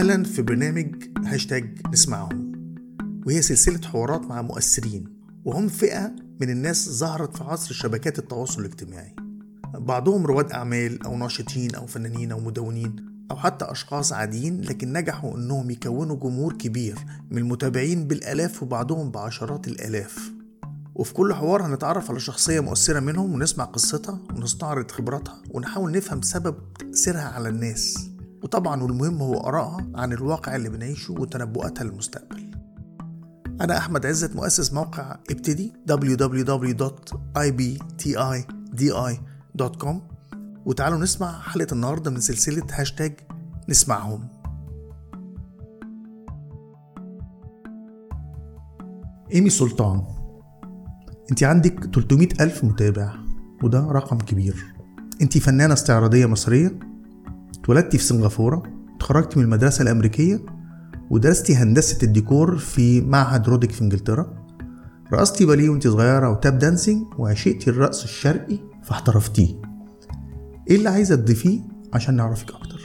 أهلا في برنامج هاشتاج نسمعهم، وهي سلسلة حوارات مع مؤثرين، وهم فئة من الناس ظهرت في عصر شبكات التواصل الاجتماعي. بعضهم رواد أعمال أو ناشطين أو فنانين أو مدونين أو حتى أشخاص عاديين، لكن نجحوا أنهم يكونوا جمهور كبير من المتابعين بالآلاف وبعضهم بعشرات الآلاف. وفي كل حوار هنتعرف على شخصية مؤثرة منهم ونسمع قصتها ونستعرض خبراتها ونحاول نفهم سبب تأثيرها على الناس، وطبعا والمهم هو آرائها عن الواقع اللي بنعيشه وتنبؤاتها للمستقبل. أنا أحمد عزت، مؤسس موقع ابتدي www.ibtidi.com، وتعالوا نسمع حلقة النهاردة من سلسلة هاشتاج نسمعهم. إيمي سلطان، انت عندك 300,000 متابع وده رقم كبير. انت فنانة استعراضية مصرية، اتولدتي في سنغافورة، اتخرجتي من المدرسة الأمريكية ودرستي هندسة الديكور في معهد رودك في انجلترا، رقصتي باليه وانت صغيرة وتاب دانسينج، وعشقتي الرقص الشرقي فاحترفتيه. ايه اللي عايزة تضيفيه عشان نعرفك اكتر؟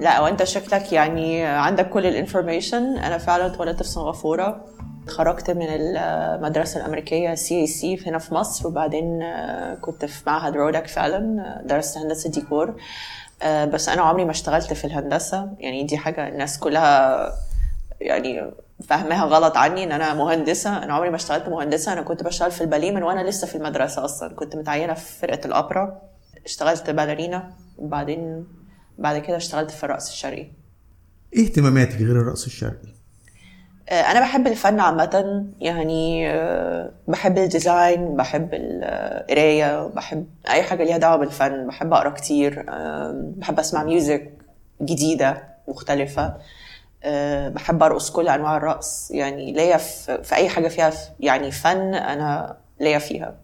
لا وانت شكلك يعني عندك كل الانفورميشن. انا فعلا اتولدت في سنغافورة، اتخرجت من المدرسة الأمريكية CAC هنا في مصر، وبعدين كنت في معهد رودك فعلا، درست هندسة ديكور. بس أنا عمري ما اشتغلت في الهندسة، يعني دي حاجة الناس كلها يعني فاهمها غلط عني، إن أنا مهندسة. أنا عمري ما اشتغلت مهندسة، أنا كنت بشتغل في الباليه من وأنا لسه في المدرسة أصلا، كنت متعينة في فرقة الأوبرا، اشتغلت باليرينا، وبعدين بعد كده اشتغلت في الرقص الشرقي. إيه اهتماماتك غير الرقص الشرقي؟ أنا بحب الفن عامة، يعني بحب الديزاين، بحب القراية، بحب أي حاجة ليها دعوة بالفن، بحب أقرأ كتير، بحب أسمع ميوزك جديدة مختلفة، بحب أرقص كل أنواع الرقص، يعني ليا في أي حاجة فيها يعني فن أنا ليا فيها.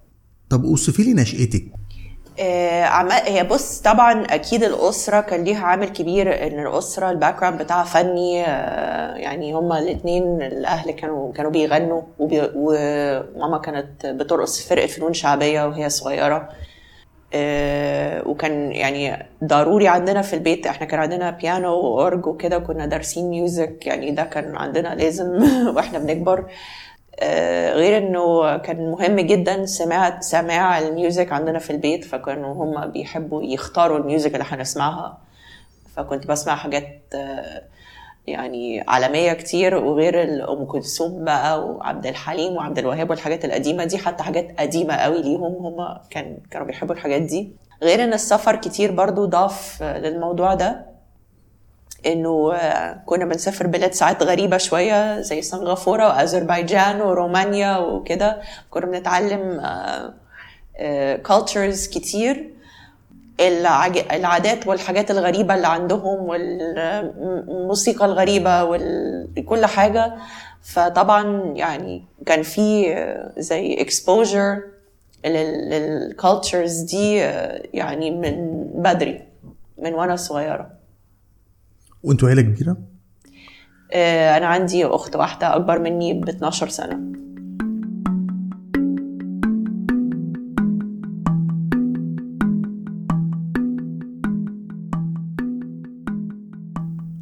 طب أوصفي لي نشأتك. هي بص، طبعا اكيد الاسره كان ليها عامل كبير، ان الاسره الباك جراوند بتاعها فني، يعني هما الاثنين الاهل كانوا بيغنوا، وماما كانت بترقص في فرقه فنون شعبيه وهي صغيره، وكان يعني ضروري عندنا في البيت، احنا كان عندنا بيانو واورج وكده، كنا دارسين ميوزك، يعني ده كان عندنا لازم واحنا بنكبر. غير انه كان مهم جدا سماع الميوزك عندنا في البيت، فكانوا هم بيحبوا يختاروا الميوزك اللي هنسمعها، فكنت بسمع حاجات يعني عالمية كتير، وغير أم كلثوم بقى وعبد الحليم وعبد الوهاب والحاجات القديمة دي، حتى حاجات قديمة قوي ليهم، هم كانوا بيحبوا الحاجات دي. غير ان السفر كتير برضو ضاف للموضوع ده، إنه كنا بنسافر بلاد ساعات غريبة شوية زي سنغافورة وأذربيجان ورومانيا وكده، كنا بنتعلم cultures كتير، العادات والحاجات الغريبة اللي عندهم والموسيقى الغريبة وكل حاجة. فطبعا يعني كان في زي exposure للcultures دي يعني من بدري، من وأنا صغيرة. وانتوا عيلة كبيرة؟ أنا عندي أخت واحدة أكبر مني ب 12 سنة.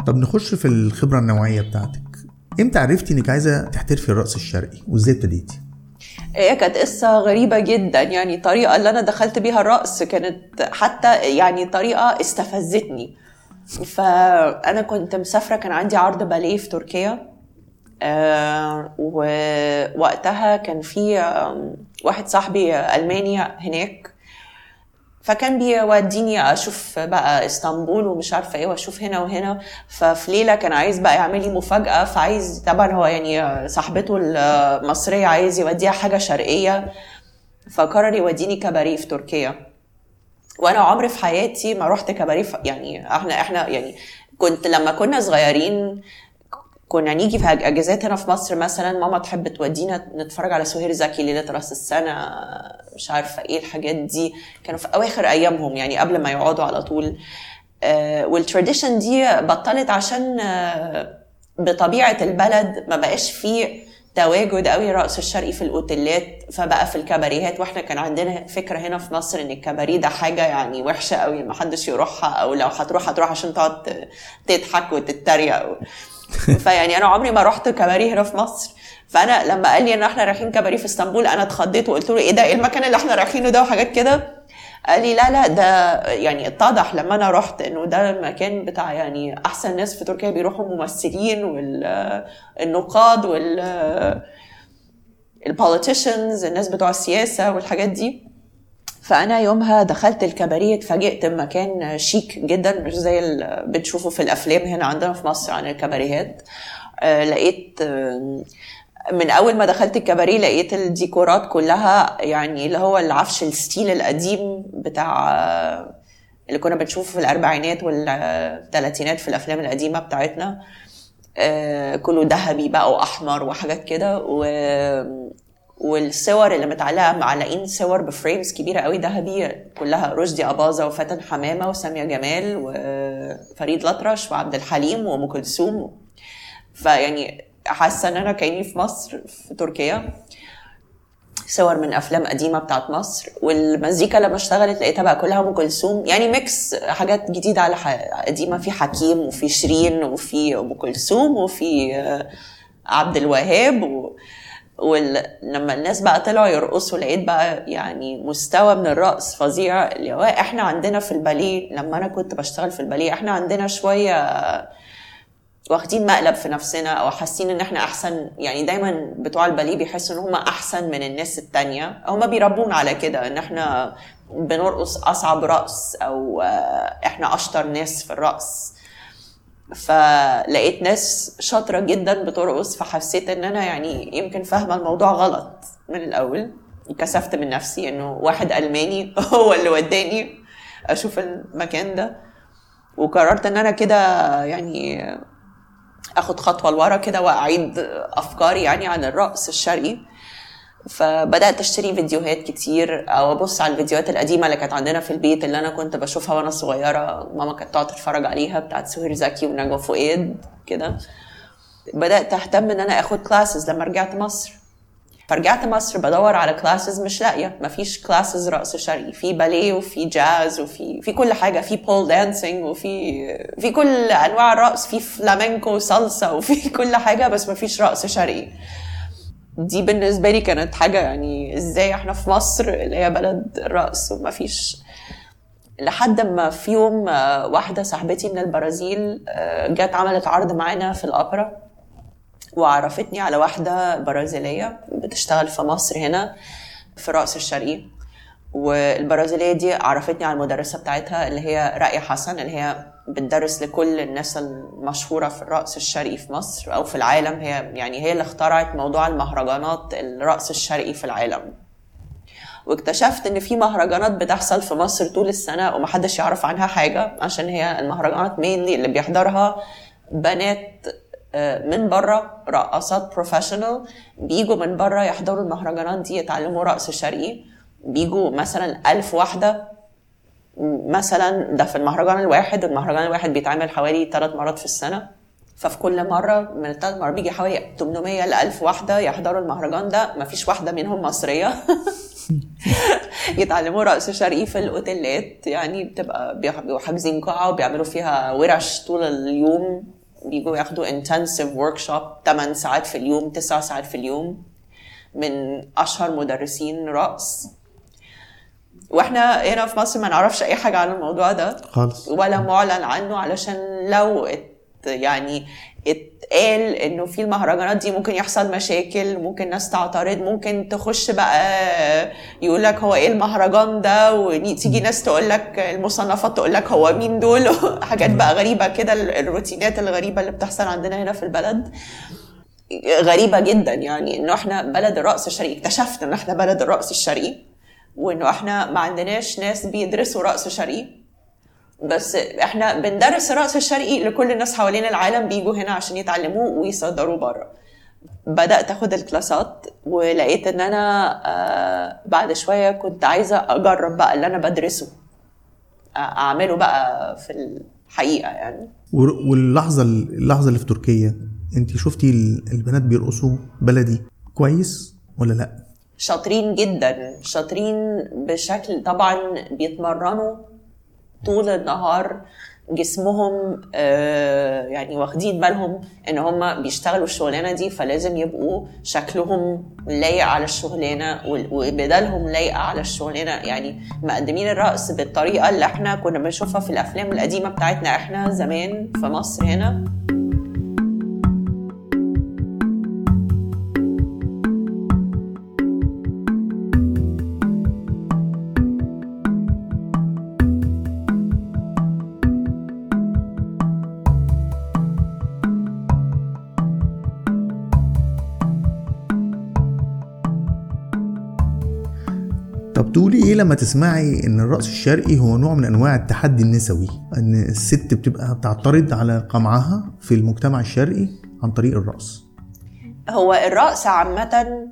طب نخش في الخبرة النوعية بتاعتك. إمتى عرفتي إنك عايزة تحترفي الرقص الشرقي وإزاي ابتديتي؟ هي كانت قصة غريبة جدا، يعني الطريقة اللي أنا دخلت بيها الرقص كانت حتى يعني طريقة استفزتني. فأنا كنت مسافرة، كان عندي عرض باليه في تركيا، ووقتها كان في واحد صاحبي ألماني هناك، فكان بيوديني أشوف بقى إسطنبول ومش عارفة إيه، وأشوف هنا وهنا. ففي ليلة كان عايز بقى يعملي مفاجأة، فعايز طبعا هو يعني صاحبته المصرية عايز يوديها حاجة شرقية، فقرر يوديني كباريه في تركيا، وانا عمري في حياتي ما رحت كباريه. يعني احنا يعني كنت لما كنا صغيرين كنا نيجي في اجازات هنا في مصر مثلا، ماما تحب تودينا نتفرج على سهير زكي، ليله راس السنه، مش عارفه ايه الحاجات دي، كانوا في اواخر ايامهم يعني قبل ما يقعدوا على طول. والتراديشن دي بطلت عشان بطبيعه البلد ما بقاش فيه تواجد قوي الرقص الشرقي في الاوتيلات، فبقى في الكباريهات. واحنا كان عندنا فكره هنا في مصر ان الكباريه ده حاجه يعني وحشه قوي، ما حدش يروحها، او لو هتروح عشان تقعد تضحك وتتريق. فيعني انا عمري ما رحت كباريه هنا في مصر. فانا لما قال لي ان احنا رايحين كباريه في اسطنبول انا اتخضيت وقلت له ايه ده، ايه المكان اللي احنا رايحينه ده وحاجات كده. قال لي لا ده يعني اتضح لما انا رحت انه ده المكان بتاع يعني احسن ناس في تركيا بيروحوا ممثلين والنقاد والبوليتيشنز، الناس بتوع السياسه والحاجات دي. فانا يومها دخلت الكباريه اتفاجئت بمكان شيك جدا مش زي اللي بتشوفه في الافلام هنا عندنا في مصر عن الكباريهات. لقيت من اول ما دخلت الكباريه لقيت الديكورات كلها يعني اللي هو العفش الستيل القديم بتاع اللي كنا بنشوفه في الاربعينات والثلاثينات في الافلام القديمه بتاعتنا، كله ذهبي بقى واحمر وحاجات كده، والصور اللي متعلقه معلقين صور بفريمز كبيره قوي ذهبي كلها رشدي أباظة وفاتن حمامه وسامية جمال وفريد الأطرش وعبد الحليم وأم كلثوم. فيعني حاسه ان انا كاني في مصر في تركيا، صور من افلام قديمه بتاعت مصر. والمزيكا لما اشتغلت لقيتها بقى كلها ام كلثوم، يعني ميكس حاجات جديده على قديمه، في حكيم وفي شيرين وفي ام كلثوم وفي عبد الوهاب ولما الناس بقى طلعوا يرقصوا لقيت بقى يعني مستوى من الرقص فظيع. اللي هو احنا عندنا في الباليه لما انا كنت بشتغل في الباليه احنا عندنا شويه واخدين مقلب في نفسنا او حاسين ان احنا احسن، يعني دايما بتوع الباليه بيحسوا ان هم احسن من الناس التانية، هم بيربون على كده ان احنا بنرقص اصعب رقص او احنا اشطر ناس في الرقص. فلقيت ناس شاطرة جدا بترقص، فحسيت ان انا يعني يمكن فاهمة الموضوع غلط من الاول. اتكسفت من نفسي انه واحد ألماني هو اللي وداني اشوف المكان ده، وقررت ان انا كده يعني اخد خطوه لورا كده واعيد افكاري يعني عن الرقص الشرقي. فبدات اشتري فيديوهات كتير او ابص على الفيديوهات القديمه اللي كانت عندنا في البيت اللي انا كنت بشوفها وانا صغيره، ماما كانت تقعد تتفرج عليها، بتاعه سهير زكي ونجوى فؤاد كده. بدات اهتم ان انا اخد كلاسز لما رجعت مصر. فرجعت مصر بدور على كلاسز مش لاقيه، مفيش كلاسز رقص شرقي، في باليه وفي جاز وفي كل حاجه، في بول دانسينج وفي كل انواع الرقص، في فلامنكو وصلصه وفي كل حاجه، بس مفيش رقص شرقي. دي بالنسبه لي كانت حاجه يعني ازاي احنا في مصر اللي هي بلد الرقص ومفيش. لحد ما في يوم واحده صاحبتي من البرازيل جت عملت عرض معانا في الأوبرا وعرفتني على واحدة برازيلية بتشتغل في مصر هنا في الرقص الشرقي، والبرازيلية دي عرفتني على المدرسة بتاعتها اللي هي رأي حسن، اللي هي بتدرس لكل الناس المشهورة في الرقص الشرقي في مصر أو في العالم. هي اللي اخترعت موضوع المهرجانات الرقص الشرقي في العالم. واكتشفت ان في مهرجانات بتحصل في مصر طول السنة ومحدش يعرف عنها حاجة، عشان هي المهرجانات مين اللي بيحضرها بنات من بره، رقصات بروفيشنال بيجوا من بره يحضروا المهرجانات دي يتعلموا رقص شرقي. بيجوا مثلا 1000 واحدة مثلا، ده في المهرجان الواحد بيتعمل حوالي 3 مرات في السنة، ففي كل مرة من الثلاث مرات بيجي حوالي 800 ل 1000 واحدة يحضروا المهرجان ده، مفيش واحدة منهم مصرية. يتعلموا رقص شرقي في الأوتيلات، يعني بتبقى بيحجزين قاعة وبيعملوا فيها ورش طول اليوم، بيجوا ياخدوا intensive workshop 8 ساعات في اليوم 9 ساعات في اليوم من أشهر مدرسين رقص. وإحنا هنا في مصر ما نعرفش أي حاجة عن الموضوع ده خالص ولا معلن عنه، علشان لو اتقال إنه في المهرجانات دي ممكن يحصل مشاكل، ممكن ناس تعترض، ممكن تخش بقى يقولك هو إيه المهرجان ده، وتيجي ناس تقولك المصنفات تقولك هو مين دول. حاجات بقى غريبة كده، الروتينات الغريبة اللي بتحصل عندنا هنا في البلد غريبة جدا. يعني إنه إحنا بلد الرقص الشرقي، اكتشفت إن إحنا بلد الرقص الشرقي، وإنه إحنا ما عندناش ناس بيدرسوا رقص شرقي، بس احنا بندرس الرقص الشرقي لكل الناس حوالين العالم بيجوا هنا عشان يتعلموه ويصدروه بره. بدأت اخد الكلاسات ولقيت ان انا بعد شوية كنت عايزة اجرب بقى اللي انا بدرسه اعمله بقى في الحقيقة يعني. واللحظة اللي في تركيا انت شفتي البنات بيرقصوا بلدي كويس ولا لا؟ شاطرين جدا، شاطرين بشكل طبعا، بيتمرنوا طول النهار، جسمهم يعني واخدين بالهم ان هم بيشتغلوا الشغلانه دي، فلازم يبقوا شكلهم لايق على الشغلانه وبدلهم لايقه على الشغلانه، يعني مقدمين الرقص بالطريقه اللي احنا كنا بنشوفها في الافلام القديمه بتاعتنا احنا زمان في مصر هنا. تقولي ايه لما تسمعي ان الرقص الشرقي هو نوع من انواع التحدي النسوي، ان الست بتبقى بتعترض على قمعها في المجتمع الشرقي عن طريق الرقص؟ هو الرقص عامه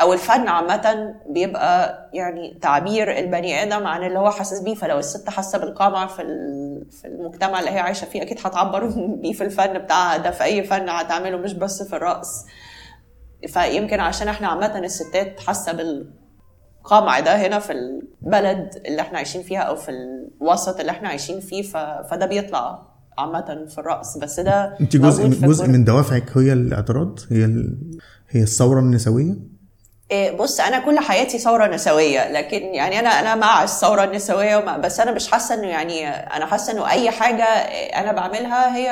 او الفن عامه بيبقى يعني تعبير البني ادم عن اللي هو حاسس بيه، فلو الست حاسه بالقمع في المجتمع اللي هي عايشه فيه اكيد هتعبر بيه في الفن بتاعها، ده في اي فن هتعمله مش بس في الرقص. فيمكن عشان احنا عامه الستات حاسه قامع ده هنا في البلد اللي احنا عايشين فيها او في الوسط اللي احنا عايشين فيه، فده بيطلع عامه في الرقص. بس ده انت جزء من دوافعك هي الاعتراض، هي الثوره النسويه؟ بص انا كل حياتي ثوره نسويه، لكن يعني انا مع الثوره النسويه بس انا مش حاسه انه يعني انا حاسه انه اي حاجه انا بعملها هي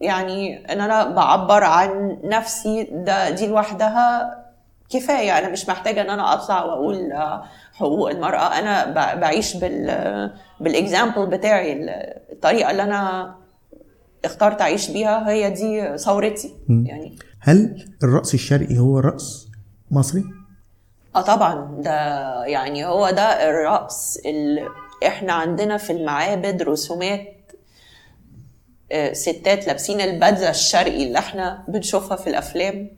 يعني ان انا بعبر عن نفسي، دي لوحدها كفاية. أنا مش محتاجة أن أنا أطلع وأقول حقوق المرأة، أنا بعيش بالإكزامبل بتاعي، الطريقة اللي أنا اخترت أعيش بيها هي دي ثورتي يعني. هل الرقص الشرقي هو رقص مصري؟ طبعا، ده يعني هو ده الرقص اللي إحنا عندنا في المعابد رسومات ستات لابسين البدلة الشرقي اللي إحنا بنشوفها في الأفلام،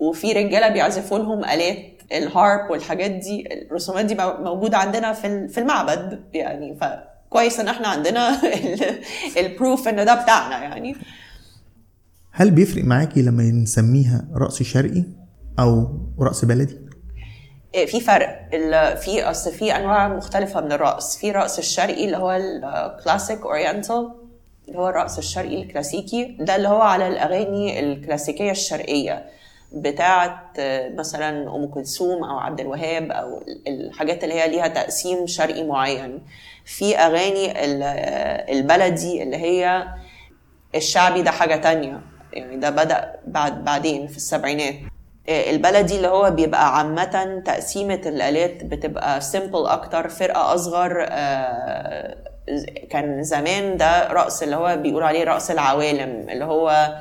وفي رجاله بيعزفوا لهم آلات الهارب والحاجات دي. الرسومات دي موجوده عندنا في المعبد يعني، فكويس ان احنا عندنا البروف ان ده بتاعنا يعني. هل بيفرق معاكي لما نسميها رقص شرقي او رقص بلدي؟ في فرق، في اصل في انواع مختلفه من الرقص. في رقص الشرقي اللي هو الكلاسيك اورينتال، اللي هو الرقص الشرقي الكلاسيكي، ده اللي هو على الاغاني الكلاسيكيه الشرقيه بتاعت مثلا أم كلثوم أو عبد الوهاب أو الحاجات اللي هي ليها تقسيم شرقي معين. في أغاني البلدي اللي هي الشعبي، ده حاجة تانية يعني، ده بدأ بعدين في السبعينات. البلدي اللي هو بيبقى عامة تقسيمة الآلات بتبقى سيمبل أكتر، فرقة أصغر. كان زمان ده رقص اللي هو بيقول عليه رقص العوالم، اللي هو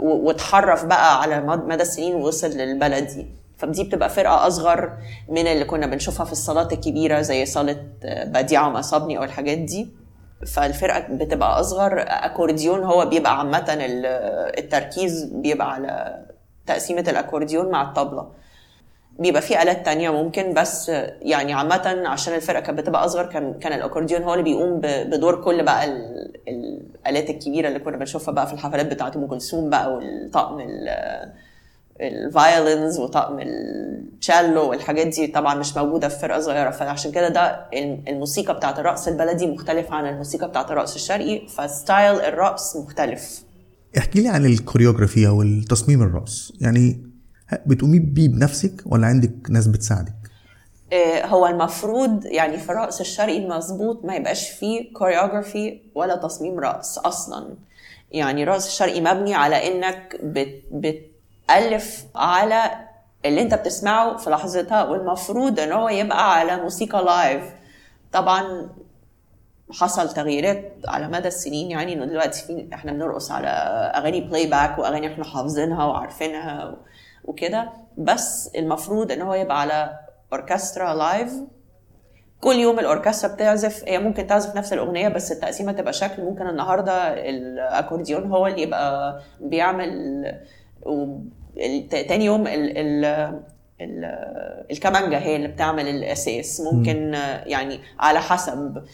وتحرف بقى على مدى السنين ووصل للبلدي، فدي بتبقى فرقة أصغر من اللي كنا بنشوفها في الصالات الكبيرة زي صالة بديعة ومصابني أو الحاجات دي، فالفرقة بتبقى أصغر. أكورديون هو بيبقى عامة التركيز بيبقى على تقسيمة الأكورديون مع الطبلة، بيبقى فيه آلات تانية ممكن، بس يعني عامة عشان الفرقة كانت بتبقى أصغر كان الأكورديون هو اللي بيقوم بدور كل بقى الآلات الكبيرة اللي كنا بنشوفها بقى في الحفلات بتاعت أم كلثوم بقى، والطقم الفايولينز وطقم التشالو والحاجات دي طبعا مش موجودة في فرقة صغيرة. فعشان كده ده الموسيقى بتاعت الرقص البلدي مختلفة عن الموسيقى بتاعت الرقص الشرقي، فستايل الرقص مختلف. احكي لي عن الكوريوغرافيا والتصميم الرقص، يعني بتقومي بيه بنفسك ولا عندك ناس بتساعدك؟ هو المفروض يعني في الرقص الشرقي المظبوط ما يبقاش فيه كوريوغرافي ولا تصميم رقص أصلا. يعني الرقص الشرقي مبني على إنك بتألف على اللي انت بتسمعه في لحظتها، والمفروض إنه يبقى على موسيقى لايف. طبعا حصل تغييرات على مدى السنين، يعني إنه دلوقتي احنا بنرقص على أغاني بلاي باك وأغاني احنا حافظينها وعارفينها وكده، بس المفروض ان هو يبقى على اوركسترا لايف. كل يوم الاوركسترا بتعزف، هي ممكن تعزف نفس الاغنيه بس التقسيمه تبقى شكل، ممكن النهارده الاكورديون هو اللي يبقى بيعمل، تاني يوم الكمانجه هي اللي بتعمل الاساس ممكن، يعني على حسب.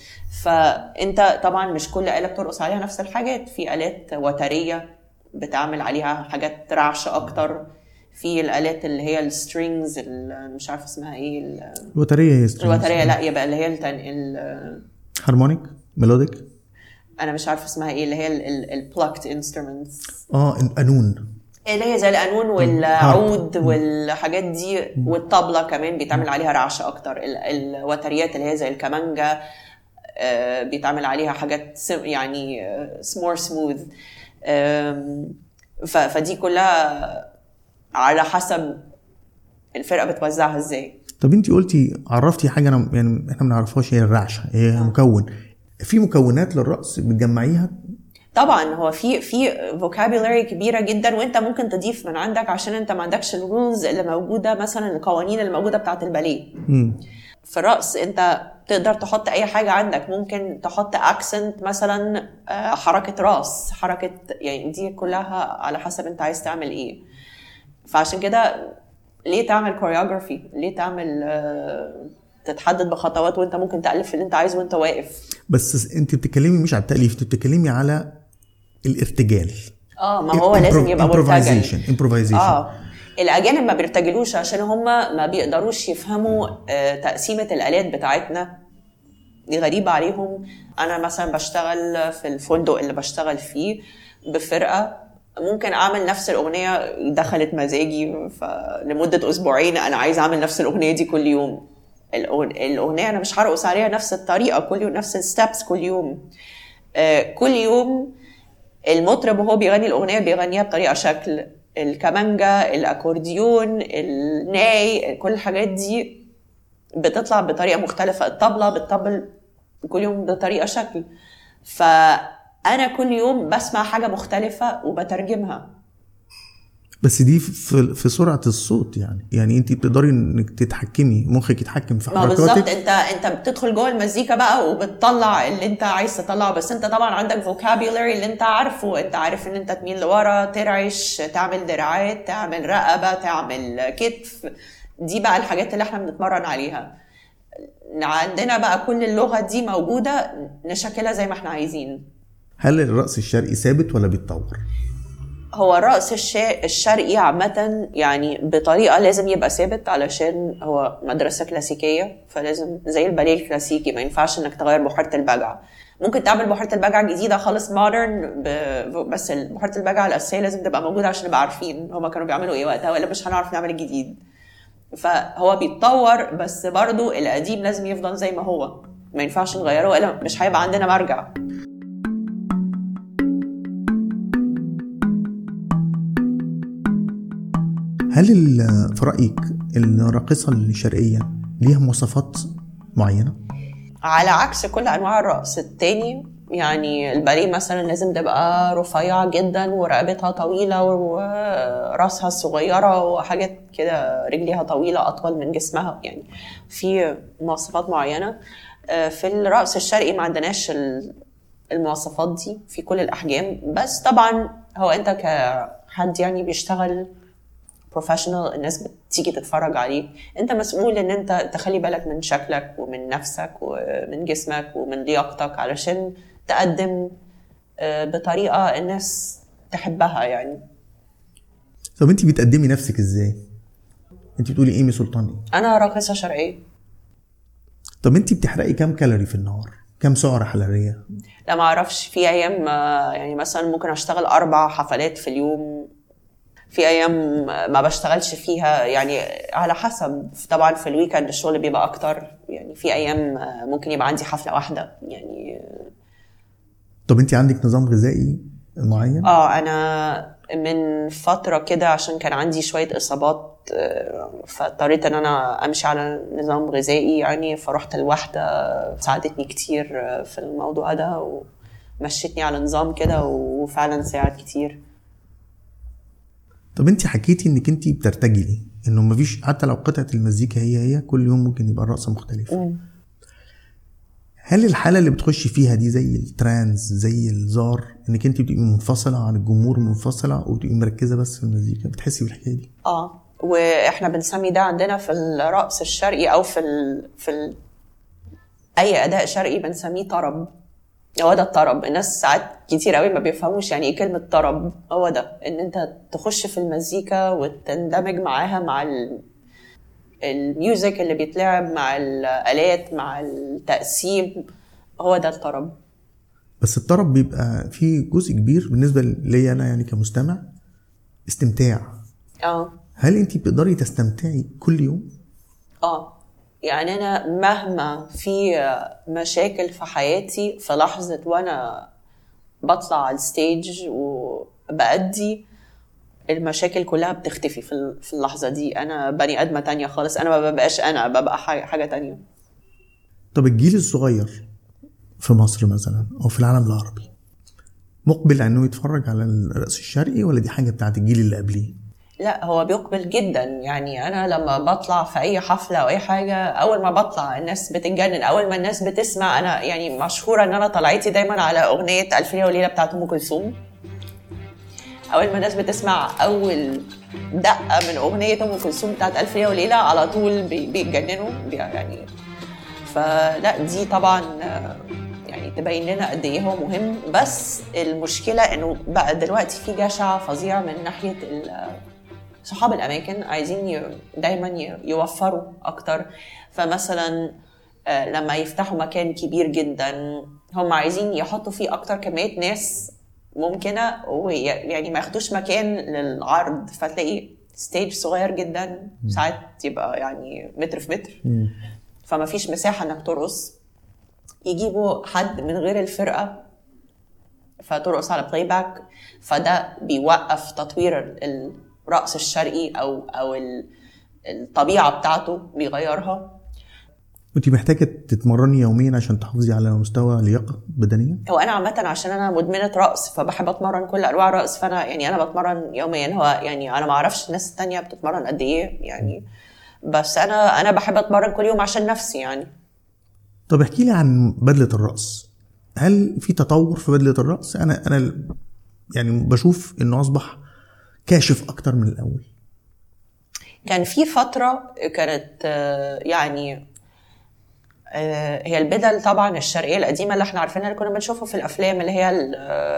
فانت طبعا مش كل آلة بترقص عليها نفس الحاجات، في آلات وتريه بتعمل عليها حاجات رعش اكتر. في الالات اللي هي السترينجز مش عارفه اسمها ايه، الوتريه، الوتريه لا يبقى اللي هي هارمونيك، ميلوديك، انا مش عارفه اسمها ايه، اللي هي البلكت انسترومنتس، القانون اللي هي زي القانون والعود والحاجات دي، والطبله كمان بيتعمل عليها رعش اكتر. الوتريات اللي هي زي الكمانجه بيتعمل عليها حاجات يعني سمور سموث. فدي كلها على حسب الفرقه بتوزعها ازاي. طب انتي قلتي عرفتي حاجه انا يعني احنا ما نعرفهاش، هي الرعشه، هي مكون، في مكونات للرقص بتجمعيها طبعا. هو في vocabulary كبيره جدا، وانت ممكن تضيف من عندك عشان انت ما عندكش الرولز اللي موجوده، مثلا القوانين اللي موجوده بتاعه الباليه. في الرقص انت تقدر تحط اي حاجه عندك، ممكن تحط اكسنت مثلا، حركه راس، حركه، يعني دي كلها على حسب انت عايز تعمل ايه. فعشان كده ليه تعمل كوريوغرافي، ليه تعمل تتحدد بخطوات وانت ممكن تألف اللي انت عايزه وانت واقف. بس انت بتتكلمي مش على التأليف، انت بتتكلمي على الارتجال. ما هو لازم يبقى مرتجل. الأجانب ما بيرتجلوش عشان هما ما بيقدروش يفهموا تقسيمة الآلات بتاعتنا، دي غريبة عليهم. انا مثلا بشتغل في الفندق اللي بشتغل فيه بفرقة، ممكن اعمل نفس الاغنيه دخلت مزاجي فلمده اسبوعين، انا عايز اعمل نفس الاغنيه دي كل يوم. الاغنيه انا مش هرقص عليها نفس الطريقه كل يوم، نفس الستبس كل يوم. كل يوم المطرب وهو بيغني الاغنيه بيغنيها بطريقه، شكل الكمانجه، الاكورديون، الناي، كل الحاجات دي بتطلع بطريقه مختلفه، الطبله بتطبل كل يوم بطريقه، شكل. ف انا كل يوم بسمع حاجه مختلفه وبترجمها. بس دي في سرعه الصوت، يعني انت بتقدري انك تتحكمي، مخك يتحكم في حركاتك. بالظبط، انت بتدخل جوه المزيكا بقى وبتطلع اللي انت عايز تطلعه، بس انت طبعا عندك vocabulary اللي انت عارفه، انت عارف ان انت تميل لورا، ترعش، تعمل دراعات، تعمل رقبه، تعمل كتف. دي بقى الحاجات اللي احنا بنتمرن عليها. عندنا بقى كل اللغه دي موجوده، نشكلها زي ما احنا عايزين. هل الرقص الشرقي ثابت ولا بيتطور؟ هو الرقص الشرقي عامة يعني بطريقة لازم يبقى ثابت، علشان هو مدرسة كلاسيكية، فلازم زي الباليه الكلاسيكي ما ينفعش انك تغير بحيرة البجعة. ممكن تعمل بحيرة البجعة جديدة خالص مودرن، بس بحيرة البجعة الأساسية لازم تبقى موجودة عشان نبقى عارفين هما كانوا بيعملوا ايه وقتها، ولا مش هنعرف نعمل الجديد. فهو بيتطور، بس برضو القديم لازم يفضل زي ما هو، ما ينفعش نغيره ولا مش هيبقى عندنا مرجع. هل في رأيك الراقصة الشرقية ليها مواصفات معينة؟ على عكس كل أنواع الرقص التاني، يعني الباليه مثلا لازم تبقى رفيعة جدا ورقبتها طويلة ورأسها صغيرة وحاجات كده، رجليها طويلة أطول من جسمها، يعني في مواصفات معينة. في الرقص الشرقي ما عندناش المواصفات دي في كل الأحجام، بس طبعا هو أنت كحد يعني بيشتغل بروفيشنال، الناس بتيجي تتفرج عليك، انت مسؤول ان انت تخلي بالك من شكلك ومن نفسك ومن جسمك ومن لياقتك، علشان تقدم بطريقه الناس تحبها يعني. طب انت بتقدمي نفسك ازاي؟ انت بتقولي ايمي سلطان، انا راقصه شرقيه. طب انت بتحرقي كام كالوري في النهار، كم سعره حراريه؟ لا ما اعرفش، في ايام يعني مثلا ممكن اشتغل 4 حفلات في اليوم، في ايام ما بشتغلش فيها، يعني على حسب. طبعا في الويكند الشغل بيبقى اكتر، يعني في ايام ممكن يبقى عندي حفله واحده يعني. طب انت عندك نظام غذائي معين؟ انا من فتره كده عشان كان عندي شويه اصابات، فاضطريت ان انا امشي على نظام غذائي يعني، فروحت الواحده ساعدتني كتير في الموضوع ده ومشيتني على نظام كده، وفعلا ساعد كتير. طب انت حكيتي انك انت بترتجلي، انه مفيش حتى لو قطعه المزيكا هي كل يوم ممكن يبقى الرقصه مختلفه. هل الحاله اللي بتخشي فيها دي زي الترانز، زي الزار، انك انت بتبقي منفصله عن الجمهور، منفصله وبتبقي مركزه بس في المزيكا، بتحسي بالحكايه دي؟ واحنا بنسمي ده عندنا في الرقص الشرقي او في اي اداء شرقي بنسميه طرب. هو ده الطرب. الناس ساعات كتير قوي ما بيفهموش يعني ايه كلمه طرب. هو ده ان انت تخش في المزيكا وتندمج معاها مع الميوزك اللي بيتلعب مع الالات مع التقسيم. هو ده الطرب. بس الطرب بيبقى فيه جزء كبير بالنسبه لي انا يعني كمستمع استمتاع. هل انت بتقدري تستمتعي كل يوم؟ يعني انا مهما في مشاكل في حياتي في لحظه وانا بطلع على الستيج وبادي المشاكل كلها بتختفي في اللحظه دي. انا بني ادمه تانية خالص. انا ما ببقاش انا، ببقى حاجه تانية. طب الجيل الصغير في مصر مثلا او في العالم العربي مقبل انه يتفرج على الرقص الشرقي ولا دي حاجه بتاعت الجيل اللي قبليه؟ لا هو بيقبل جدا. يعني أنا لما بطلع في أي حفلة أو أي حاجة أول ما بطلع الناس بتتجنن. أول ما الناس بتسمع أنا يعني مشهورة أن أنا طلعتي دايما على أغنية ألف ليلة وليلة بتاعت أم كلثوم. أول ما الناس بتسمع أول دقة من أغنية أم كلثوم بتاعت ألف ليلة وليلة على طول بيتجننوا يعني. فلا دي طبعا يعني تبين لنا قد إيه هو مهم. بس المشكلة أنه بقى دلوقتي في جشع فظيع من ناحية صحاب الأماكن. عايزين دايما يوفروا أكتر. فمثلا لما يفتحوا مكان كبير جدا هم عايزين يحطوا فيه أكتر كمية ناس ممكنة ويعني ما ياخدوش مكان للعرض. فتلاقي ستيج صغير جدا ساعات يبقى يعني متر في متر فما فيش مساحة أنك ترقص. يجيبوا حد من غير الفرقة فترقص على بلاي باك. فده بيوقف تطوير الرقص الشرقي او الطبيعه بتاعته بيغيرها. انت محتاجه تتمرني يوميا عشان تحافظي على مستوى لياقه بدنيه؟ هو انا عامه عشان انا مدمنه رقص فبحب اتمرن كل انواع الرقص. فانا يعني انا بتمرن يوميا. هو يعني انا ما اعرفش الناس الثانيه بتتمرن قد ايه يعني. بس انا بحب اتمرن كل يوم عشان نفسي يعني. طب احكي لي عن بدله الرقص. هل في تطور في بدله الرقص؟ انا يعني بشوف انه اصبح كاشف أكتر من الأول. كان في فترة كانت يعني هي البدل طبعا الشرقية القديمة اللي احنا عارفينها اللي كنا بنشوفها في الأفلام اللي هي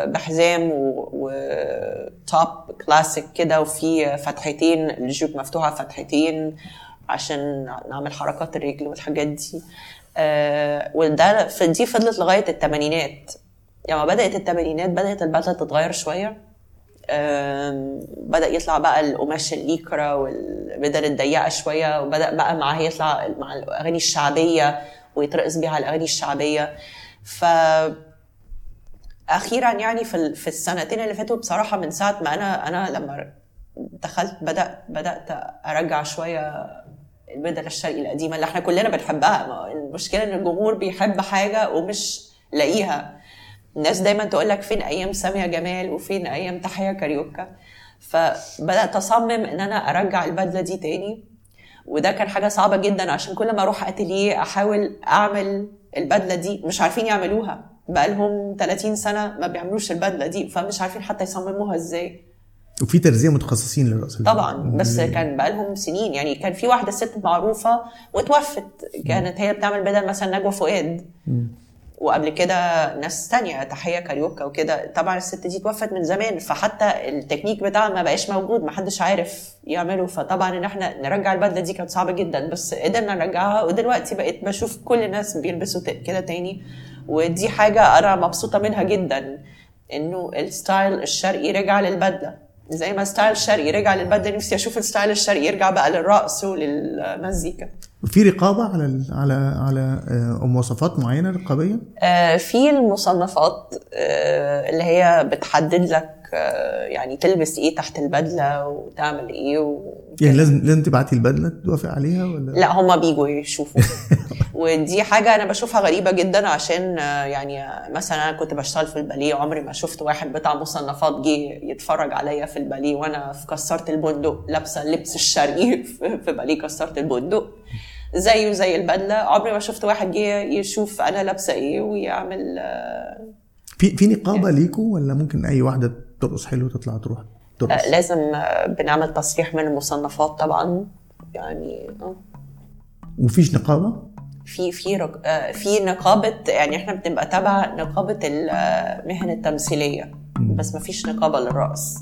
بحزام وطاب كلاسيك كده وفي فتحتين الجيوب مفتوحة فتحتين عشان نعمل حركات الرجل والحاجات دي. وده دي فضلت لغاية التمانينات. لما يعني بدأت التمانينات بدأت البدلة تتغير شوية. بدأ يطلع بقى القماش الليكرا والبدل الضيقة شوية وبدأ بقى معاه يطلع مع الأغاني الشعبية ويترقص بيها على الأغاني الشعبية. فأخيرا يعني في السنتين اللي فاتوا بصراحة من ساعة ما أنا لما دخلت بدأت أرجع شوية البدل الشرقي القديمة اللي احنا كلنا بنحبها. المشكلة إن الجمهور بيحب حاجة ومش لاقيها. الناس دايما تقولك فين ايام سامية جمال وفين ايام تحية كاريوكا. فبدأت اصمم ان انا ارجع البدلة دي تاني. وده كان حاجة صعبة جدا عشان كل ما اروح اتيليه احاول اعمل البدلة دي مش عارفين يعملوها. بقالهم 30 سنة ما بيعملوش البدلة دي فمش عارفين حتى يصمموها ازاي. وفي ترزية متخصصين للرأس طبعا بس كان بقالهم سنين. يعني كان في واحدة ست معروفة وتوفت كانت هي بتعمل بدل مثلا نجوى فؤاد وقبل كده ناس تانية تحية كاريوكا وكده. طبعا الست دي توفت من زمان فحتى التكنيك بتاعها ما بقاش موجود ما حدش عارف يعمله. فطبعا ان احنا نرجع البدلة دي كانت صعبة جدا بس قدرنا نرجعها. ودلوقتي بقيت بشوف كل الناس بيلبسوا كده تاني ودي حاجة انا مبسوطة منها جدا انه الستايل الشرقي رجع للبدلة. زي ما الستايل الشرقي رجع للبدلة نفسي اشوف الستايل الشرقي يرجع بقى للرقص وللمزيكا. في رقابه على على على مواصفات معينه رقابيه في المصنفات اللي هي بتحدد لك يعني تلبس ايه تحت البدله وتعمل ايه يعني لازم تبعتي البدله توافق عليها ولا لا؟ هما بيجوا يشوفوا ودي حاجه انا بشوفها غريبه جدا عشان يعني مثلا انا كنت بشتغل في الباليه عمري ما شفت واحد بتاع مصنفات جه يتفرج عليا في الباليه وانا في كسرت البندق لابسه اللبس الشرقي في باليه كسرت البندق زيه زي البدله. عمري ما شفت واحد جه يشوف انا لابسه ايه ويعمل في نقابه يعني. ليكوا ولا ممكن اي واحده ترقص حلو تطلع تروح ترقص؟ لازم بنعمل تصريح من المصنفات طبعا يعني. ومفيش نقابه في نقابه، يعني احنا بنبقى تبع نقابه المهن التمثيليه بس ما فيش نقابه للرقص.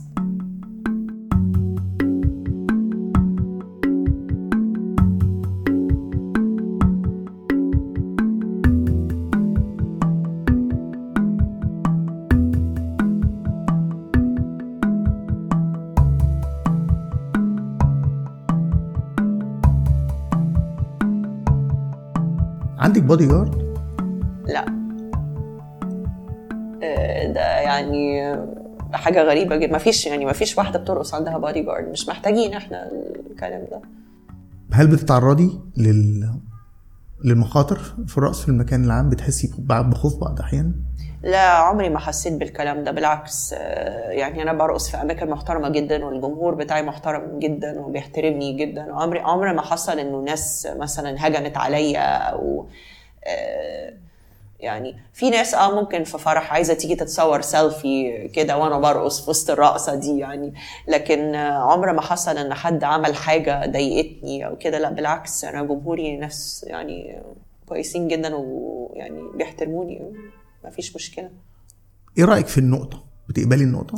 عندك بودي جارد؟ لا ده يعني حاجة غريبة جدا، مفيش واحدة بترقص عندها بودي جارد، مش محتاجين احنا الكلام ده. هل بتتعرضي للمخاطر في الرقص في المكان العام؟ بتحسي بخوف بعض أحيان؟ لا عمري ما حسيت بالكلام ده، بالعكس يعني أنا برقص في أماكن محترمة جدا والجمهور بتاعي محترم جدا وبيحترمني جدا، عمري ما حصل إنه ناس مثلا هجمت عليا، أو يعني في ناس ممكن في فرح عايزة تيجي تتصور سيلفي كده وأنا برقص في وسط الرقصة دي يعني، لكن عمري ما حصل إن حد عمل حاجة ضايقتني أو كده، لا بالعكس أنا جمهوري ناس يعني كويسين جدا ويعني بيحترموني، ما فيش مشكلة. إيه رأيك في النقطة؟ بتقبلي النقطة؟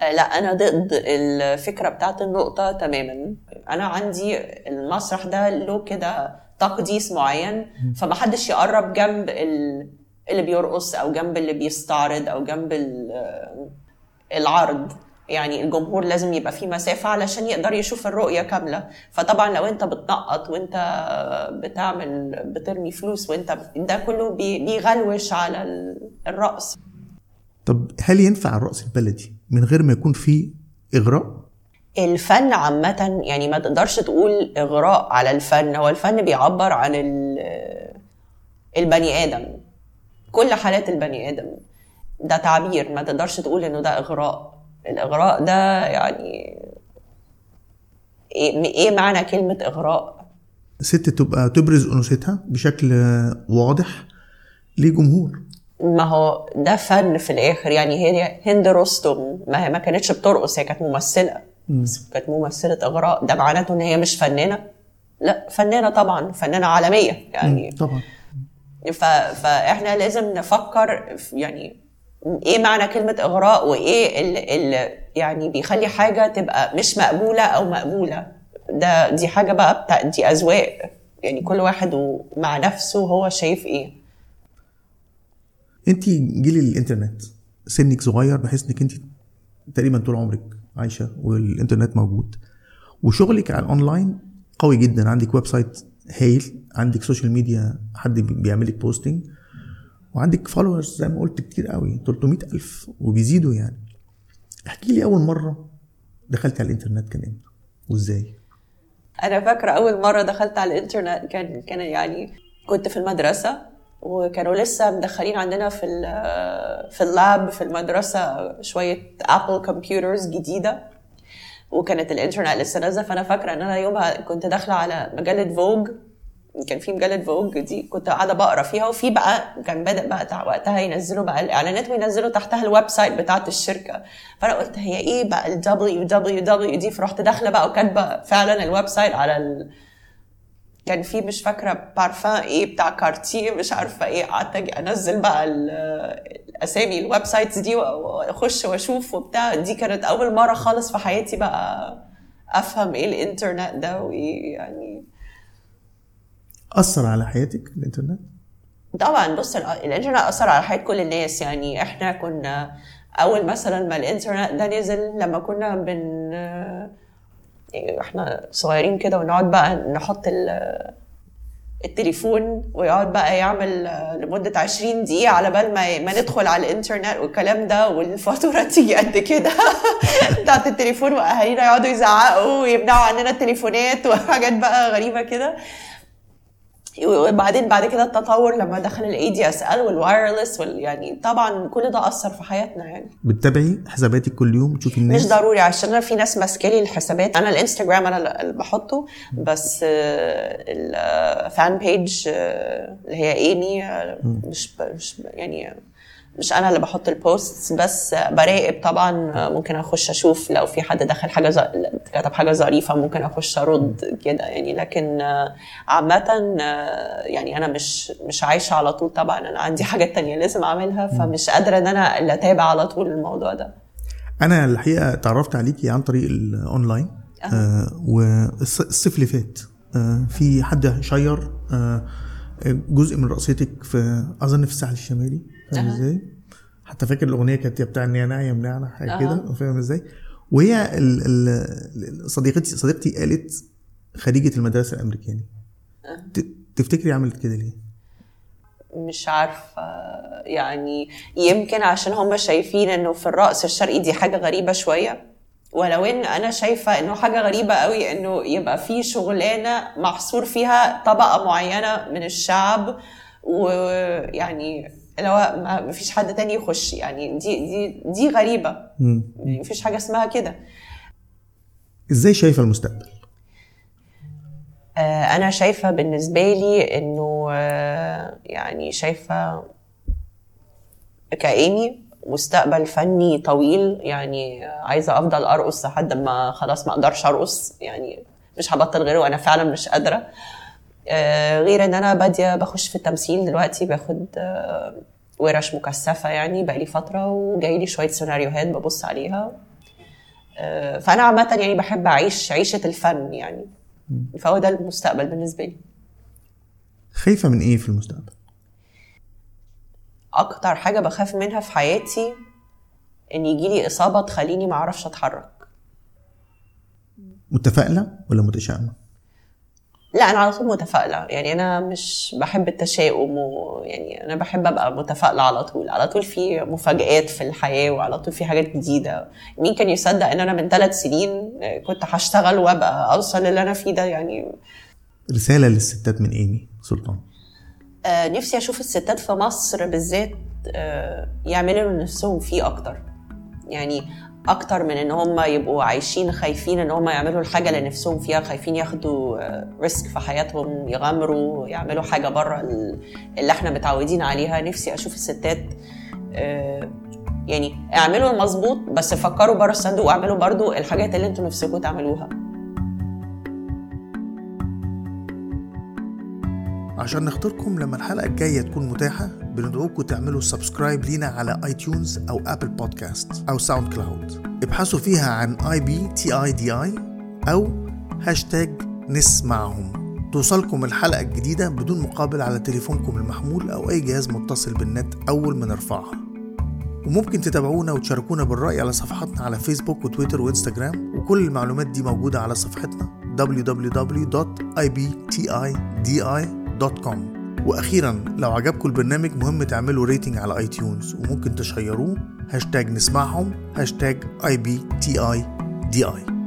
لا أنا ضد الفكرة بتاعت النقطة تماما. أنا عندي المسرح ده له كده تقديس معين، فما حدش يقرب جنب اللي بيرقص أو جنب اللي بيستعرض أو جنب العرض، يعني الجمهور لازم يبقى فيه مسافة علشان يقدر يشوف الرؤية كاملة. فطبعا لو انت بتنقط وانت بترمي فلوس وانت ده كله بيغلوش على الرقص. طب هل ينفع الرقص البلدي من غير ما يكون فيه إغراء؟ الفن عامة يعني ما تقدرش تقول إغراء على الفن، هو الفن بيعبر عن البني آدم، كل حالات البني آدم، ده تعبير، ما تقدرش تقول إنه ده إغراء. الإغراء ده يعني إيه معنى كلمة إغراء؟ ست تبقى تبرز أنوثتها بشكل واضح لجمهور، ما هو ده فن في الآخر. يعني هي هند رستم ما كانتش بترقص، هي كانت ممثلة، كانت ممثلة إغراء، ده معناته إن هي مش فنانة؟ لا فنانة طبعا، فنانة عالمية يعني طبعا. فإحنا لازم نفكر يعني ايه معنى كلمة إغراء، وايه اللي يعني بيخلي حاجة تبقى مش مقبولة او مقبولة، ده دي حاجة بقى دي أذواق، يعني كل واحد ومع نفسه هو شايف ايه. انت جيل الانترنت، سنك صغير بحيث انك انت تقريبا طول عمرك عايشة والانترنت موجود، وشغلك على الاونلاين قوي جدا، عندك ويب سايت هايل، عندك سوشيال ميديا حد بيعملك بوستينج، وعندك فولورز زي ما قلت كتير قوي 300,000 وبيزيدوا. يعني احكي لي اول مره دخلت على الانترنت كان امتى وازاي؟ انا فاكره اول مره دخلت على الانترنت كان يعني كنت في المدرسه، وكانوا لسه مدخلين عندنا في اللاب في المدرسه شويه ابل كمبيوترز جديده، وكانت الانترنت لسه نازله. فانا فاكره ان انا يومها كنت داخله على مجله فوج، كان في مجلة فوج دي كنت قاعدة بقرأ فيها، وفي بقى كان بدأ بقى وقتها ينزلوا بقى الإعلانات وينزلوا تحتها الويب سايت بتاعة الشركة، فأنا قلت هي إيه بقى ال www دي، فرحت داخلة بقى وكاتبة فعلا الويب سايت على كان في مش فاكرة بارفان إيه بتاع كارتيه مش عارفة إيه، قعدت أنزل بقى الأسامي الويب سايتس دي وأخش وأشوف وبتاع. دي كانت أول مرة خالص في حياتي بقى أفهم إيه الإنترنت ده وإيه يعني. أثر على حياتك الإنترنت؟ طبعاً بص، الإنترنت أثر على حياة كل الناس، يعني إحنا كنا أول مثلاً ما الإنترنت ده نزل لما كنا إحنا صغيرين كده، ونقعد بقى نحط التليفون ويقعد بقى يعمل لمدة 20 دقيقة على بال ما ندخل على الإنترنت والكلام ده، والفاتورة تيجي قد كده بتاعت التليفون، وأهالينا يقعدوا يزعقوا ويمنعوا عننا التليفونات وحاجات بقى غريبة كده. وبعدين بعد كده التطور لما دخل ADSL والوايرلس يعني طبعا كل ده أثر في حياتنا. يعني بتتابعي حساباتك كل يوم تشوفي الناس؟ مش ضروري عشان أنا في ناس ماسكالي الحسابات، أنا الانستغرام أنا اللي بحطه بس، الفان بيج اللي هي إيمي مش يعني مش انا اللي بحط البوستس بس براقب طبعا. ممكن اخش اشوف لو في حد دخل حاجه كتب حاجه ظريفه ممكن اخش ارد كده يعني. لكن عامه يعني انا مش عايشه على طول طبعا، انا عندي حاجات تانية لازم اعملها، فمش قادره ان انا اللي اتابع على طول الموضوع ده. انا الحقيقه تعرفت عليكي عن طريق الاونلاين والصيف اللي فات في حد شير جزء من رقصتك في اظن في الساحل الشمالي، فاهم ازاي؟ حتى فاكر الاغنيه كانت بتاع ان انا يمنعنا حاجه كده، فاهم ازاي؟ وهي صديقتي قالت خريجه المدرسه الامريكانيه. تفتكري عملت كده ليه؟ مش عارفه يعني، يمكن عشان هم شايفين انه في الرقص الشرقي دي حاجه غريبه شويه، ولو ان انا شايفه انه حاجه غريبه قوي انه يبقى في شغلانه محصور فيها طبقه معينه من الشعب، ويعني لو ما فيش حد تاني يخش يعني، دي غريبه. ما فيش حاجه اسمها كده. ازاي شايفه المستقبل؟ انا شايفه بالنسبه لي انه يعني شايفه كأني مستقبل فني طويل، يعني عايزه افضل ارقص لحد ما خلاص ما اقدرش ارقص يعني، مش هبطل غيره وانا فعلا مش قادره. غير ان انا باديه بخش في التمثيل دلوقتي، باخد ورش مكثفه يعني بقالي فتره، وجاي لي شويه سيناريوهات ببص عليها. فانا عامه يعني بحب اعيش عيشه الفن يعني، فهو ده المستقبل بالنسبه لي. خايفه من ايه في المستقبل؟ اكتر حاجه بخاف منها في حياتي ان يجي لي اصابه تخليني ما اعرفش اتحرك. متفائله ولا متشائمه؟ لا انا على طول متفائله يعني، انا مش بحب التشاؤم يعني انا بحب ابقى متفائله على طول. على طول في مفاجآت في الحياه، وعلى طول في حاجات جديده. مين كان يصدق ان انا من 3 سنين كنت هشتغل وابقى اوصل اللي انا فيه ده يعني. رساله للستات من إيمي سلطان. نفسي أشوف الستات في مصر بالذات يعملوا نفسهم فيه أكتر يعني، أكتر من إن هم يبقوا عايشين خايفين إن هم يعملوا الحاجة اللي نفسهم فيها، خايفين ياخدوا ريسك في حياتهم، يغامروا يعملوا حاجة برا اللي احنا متعودين عليها. نفسي أشوف الستات يعني اعملوا المظبوط بس فكروا برا الصندوق، واعملوا برضو الحاجات اللي انتوا نفسكوا تعملوها. عشان نختاركم لما الحلقة الجاية تكون متاحة، بندعوكم تعملوا سبسكرايب لينا على iTunes أو Apple Podcast أو SoundCloud. ابحثوا فيها عن IBTIDI أو #نسمعهم. توصلكم الحلقة الجديدة بدون مقابل على تليفونكم المحمول أو أي جهاز متصل بالنت أول ما نرفعها. وممكن تتابعونا وتشاركونا بالرأي على صفحاتنا على فيسبوك وتويتر وإنستجرام، وكل المعلومات دي موجودة على صفحتنا www.ibtidi.com. واخيرا لو عجبكم البرنامج مهم تعملوا ريتنج على iTunes، وممكن تشيروه #نسمعهم #IBTIDI.